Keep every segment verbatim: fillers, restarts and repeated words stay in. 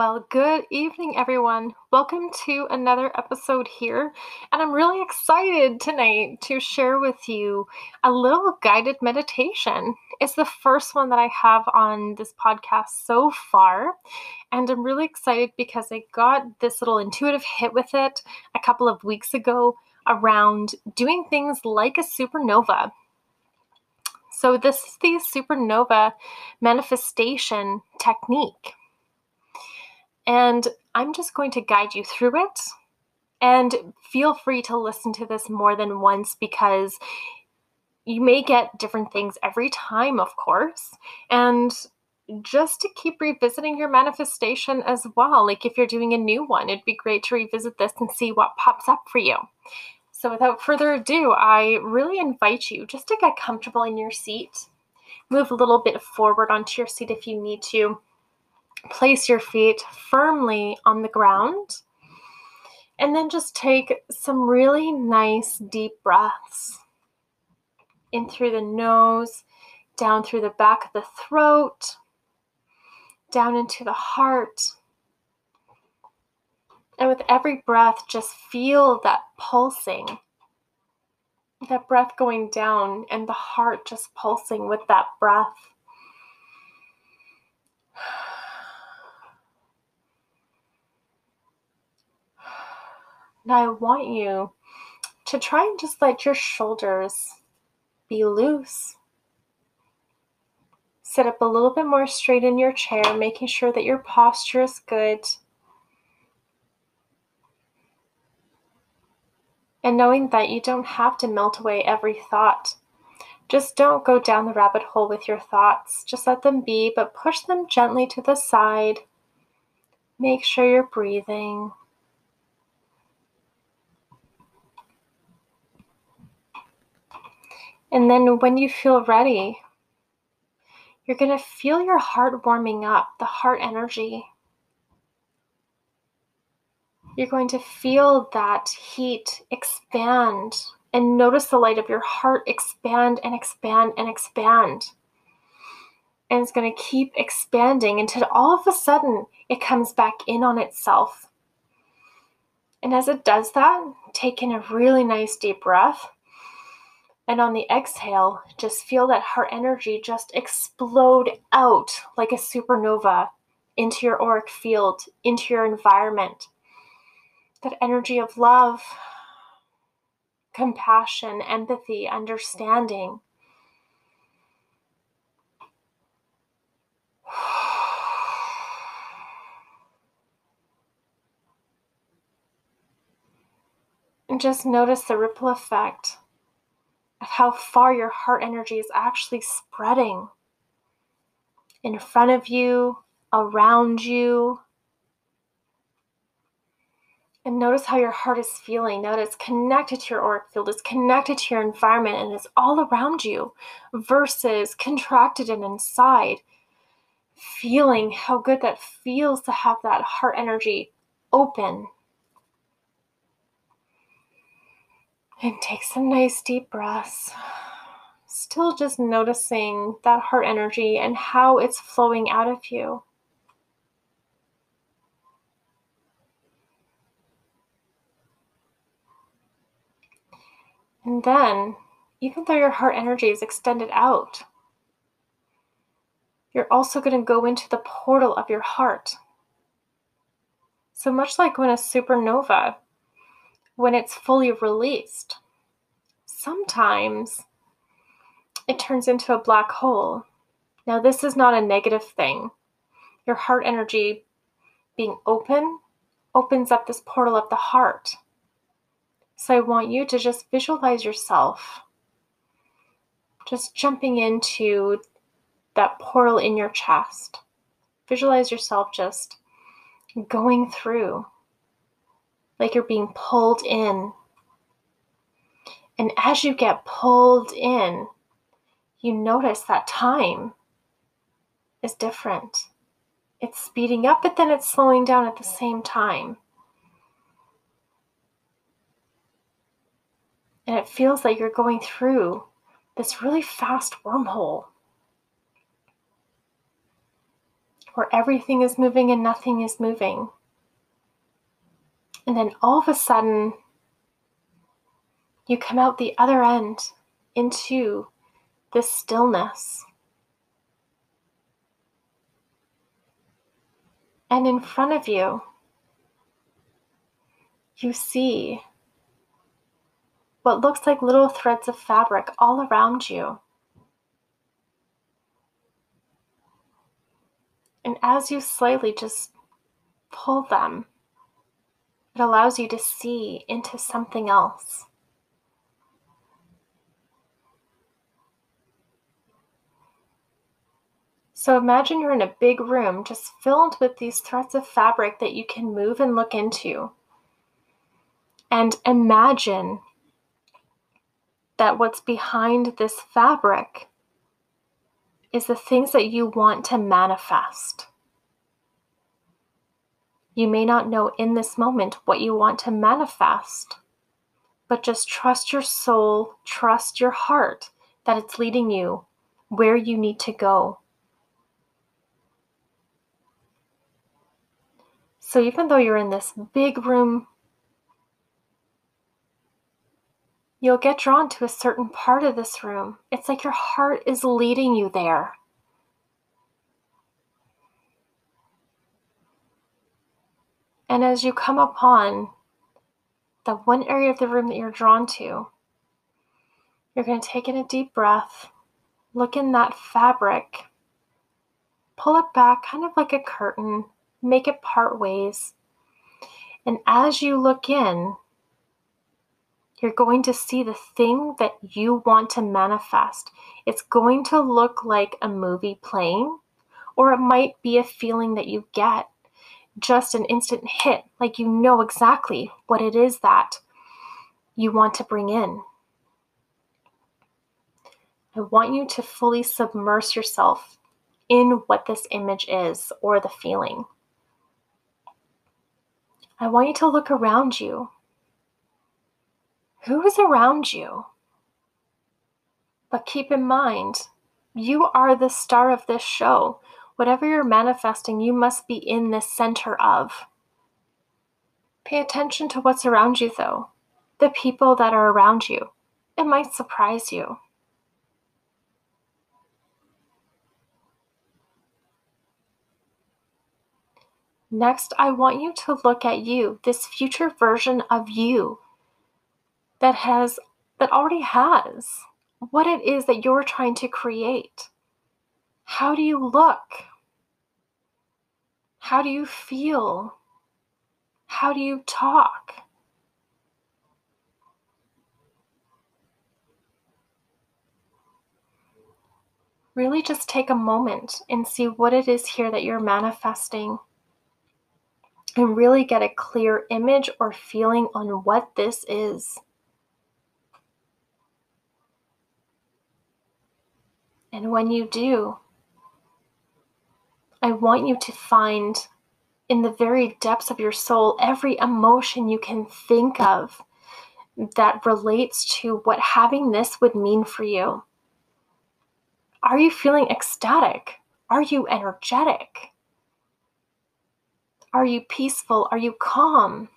Well, good evening, everyone. Welcome to another episode here, and I'm really excited tonight to share with you a little guided meditation. It's the first one that I have on this podcast so far, and I'm really excited because I got this little intuitive hit with it a couple of weeks ago around doing things like a supernova. So this is the supernova manifestation technique. And I'm just going to guide you through it, and feel free to listen to this more than once because you may get different things every time, of course, and just to keep revisiting your manifestation as well. Like if you're doing a new one, it'd be great to revisit this and see what pops up for you. So without further ado, I really invite you just to get comfortable in your seat, move a little bit forward onto your seat if you need to. Place your feet firmly on the ground, and then just take some really nice deep breaths in through the nose, down through the back of the throat, down into the heart. And with every breath, just feel that pulsing, that breath going down and the heart just pulsing with that breath. Now I want you to try and just let your shoulders be loose. Sit up a little bit more straight in your chair, making sure that your posture is good. And knowing that you don't have to melt away every thought. Just don't go down the rabbit hole with your thoughts. Just let them be, but push them gently to the side. Make sure you're breathing. And then when you feel ready, you're going to feel your heart warming up, the heart energy. You're going to feel that heat expand and notice the light of your heart expand and expand and expand. And it's going to keep expanding until all of a sudden it comes back in on itself. And as it does that, take in a really nice deep breath. And on the exhale, just feel that heart energy just explode out like a supernova into your auric field, into your environment. That energy of love, compassion, empathy, understanding. And just notice the ripple effect of how far your heart energy is actually spreading in front of you, around you. And notice how your heart is feeling now that it's connected to your auric field, it's connected to your environment, and it's all around you versus contracted and inside. Feeling how good that feels to have that heart energy open. And take some nice deep breaths, still just noticing that heart energy and how it's flowing out of you. And then, even though your heart energy is extended out, you're also going to go into the portal of your heart. So much like when a supernova, when it's fully released, sometimes it turns into a black hole. Now, this is not a negative thing. Your heart energy being open opens up this portal of the heart. So I want you to just visualize yourself just jumping into that portal in your chest. Visualize yourself just going through, like you're being pulled in. And as you get pulled in, you notice that time is different. It's speeding up, but then it's slowing down at the same time. And it feels like you're going through this really fast wormhole. where everything is moving and nothing is moving. And then all of a sudden, you come out the other end into this stillness. And in front of you, you see what looks like little threads of fabric all around you. And as you slightly just pull them, it allows you to see into something else. So imagine you're in a big room just filled with these threads of fabric that you can move and look into. And imagine that what's behind this fabric is the things that you want to manifest. You may not know in this moment what you want to manifest, but just trust your soul, trust your heart that it's leading you where you need to go. So even though you're in this big room, you'll get drawn to a certain part of this room. It's like your heart is leading you there. And as you come upon the one area of the room that you're drawn to, you're going to take in a deep breath, look in that fabric, pull it back kind of like a curtain, make it part ways. And as you look in, you're going to see the thing that you want to manifest. It's going to look like a movie playing, or it might be a feeling that you get, just an instant hit, like you know exactly what it is that you want to bring in. I want you to fully submerge yourself in what this image is or the feeling. I want you to look around you. Who is around you? But keep in mind, you are the star of this show. Whatever you're manifesting, you must be in the center of. Pay attention to what's around you, though. The people that are around you. It might surprise you. Next, I want you to look at you, this future version of you. That has, that already has what it is that you're trying to create. How do you look? How do you feel? How do you talk? Really just take a moment and see what it is here that you're manifesting. And really get a clear image or feeling on what this is. And when you do, I want you to find in the very depths of your soul every emotion you can think of that relates to what having this would mean for you. Are you feeling ecstatic? Are you energetic? Are you peaceful? Are you calm?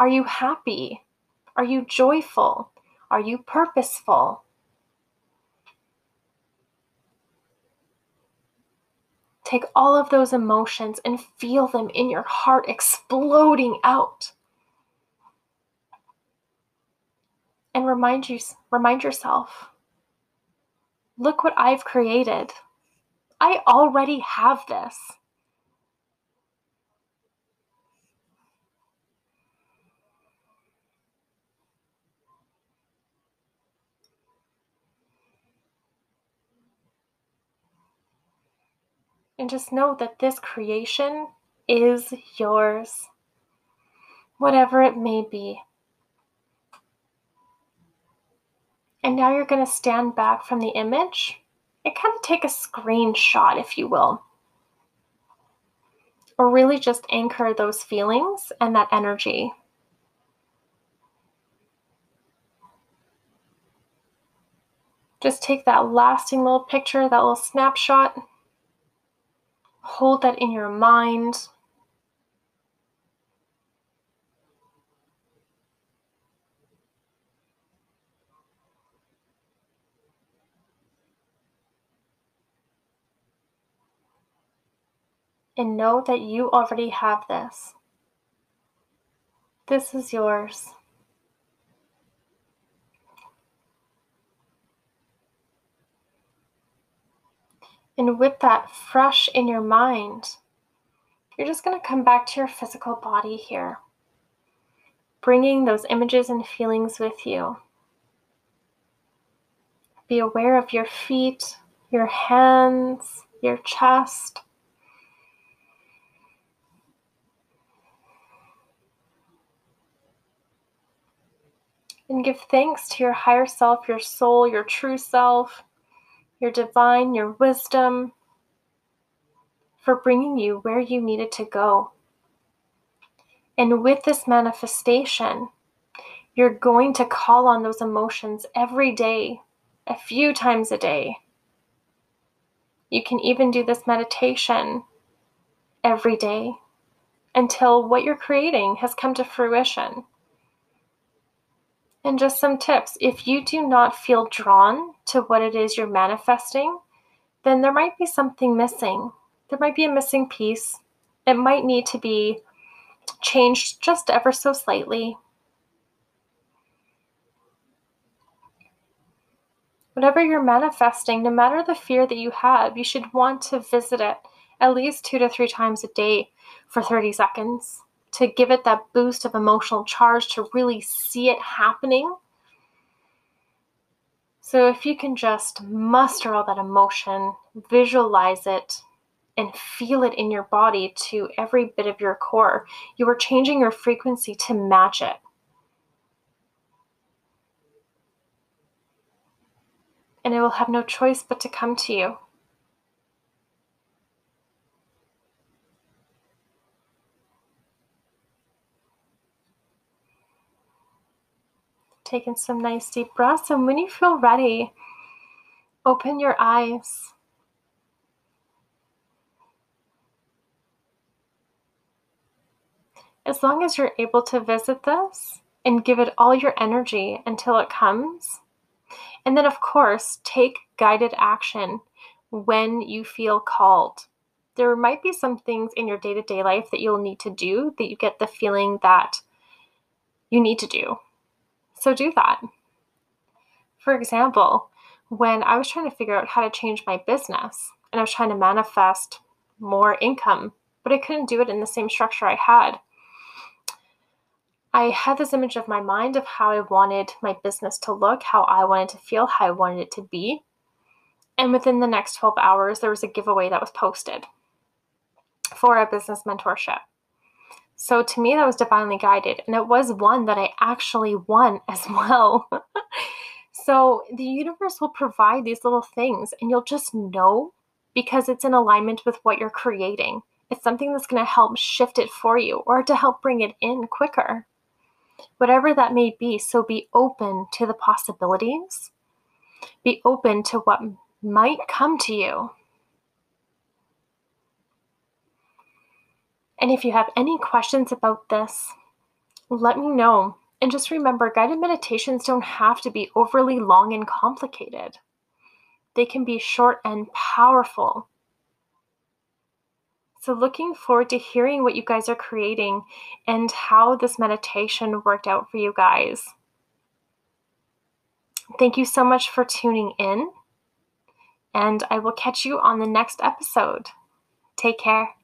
Are you happy? Are you joyful? Are you purposeful? Take all of those emotions and feel them in your heart exploding out. And remind you, remind yourself, look what I've created. I already have this. And just know that this creation is yours, whatever it may be. And now you're going to stand back from the image and kind of take a screenshot, if you will. Or really just anchor those feelings and that energy. Just take that lasting little picture, that little snapshot. Hold that in your mind. And know that you already have this. This is yours. And with that fresh in your mind, you're just going to come back to your physical body here, bringing those images and feelings with you. Be aware of your feet, your hands, your chest. And give thanks to your higher self, your soul, your true self, your divine, your wisdom, for bringing you where you needed to go. And with this manifestation, you're going to call on those emotions every day, a few times a day. You can even do this meditation every day until what you're creating has come to fruition. And just some tips. If you do not feel drawn to what it is you're manifesting, then there might be something missing. There might be a missing piece. It might need to be changed just ever so slightly. Whatever you're manifesting, no matter the fear that you have, you should want to visit it at least two to three times a day for thirty seconds. To give it that boost of emotional charge, to really see it happening. So if you can just muster all that emotion, visualize it, and feel it in your body to every bit of your core, you are changing your frequency to match it. And it will have no choice but to come to you. Taking some nice deep breaths, and when you feel ready, open your eyes. As long as you're able to visit this and give it all your energy until it comes, and then of course take guided action when you feel called. There might be some things in your day-to-day life that you'll need to do that you get the feeling that you need to do. So do that. For example, when I was trying to figure out how to change my business and I was trying to manifest more income, but I couldn't do it in the same structure I had. I had this image of my mind of how I wanted my business to look, how I wanted to feel, how I wanted it to be. And within the next twelve hours, there was a giveaway that was posted for a business mentorship. So to me, that was divinely guided, and it was one that I actually won as well. So the universe will provide these little things, and you'll just know because it's in alignment with what you're creating. It's something that's going to help shift it for you or to help bring it in quicker, whatever that may be. So be open to the possibilities. Be open to what might come to you. And if you have any questions about this, let me know. And just remember, guided meditations don't have to be overly long and complicated. They can be short and powerful. So looking forward to hearing what you guys are creating and how this meditation worked out for you guys. Thank you so much for tuning in, and I will catch you on the next episode. Take care.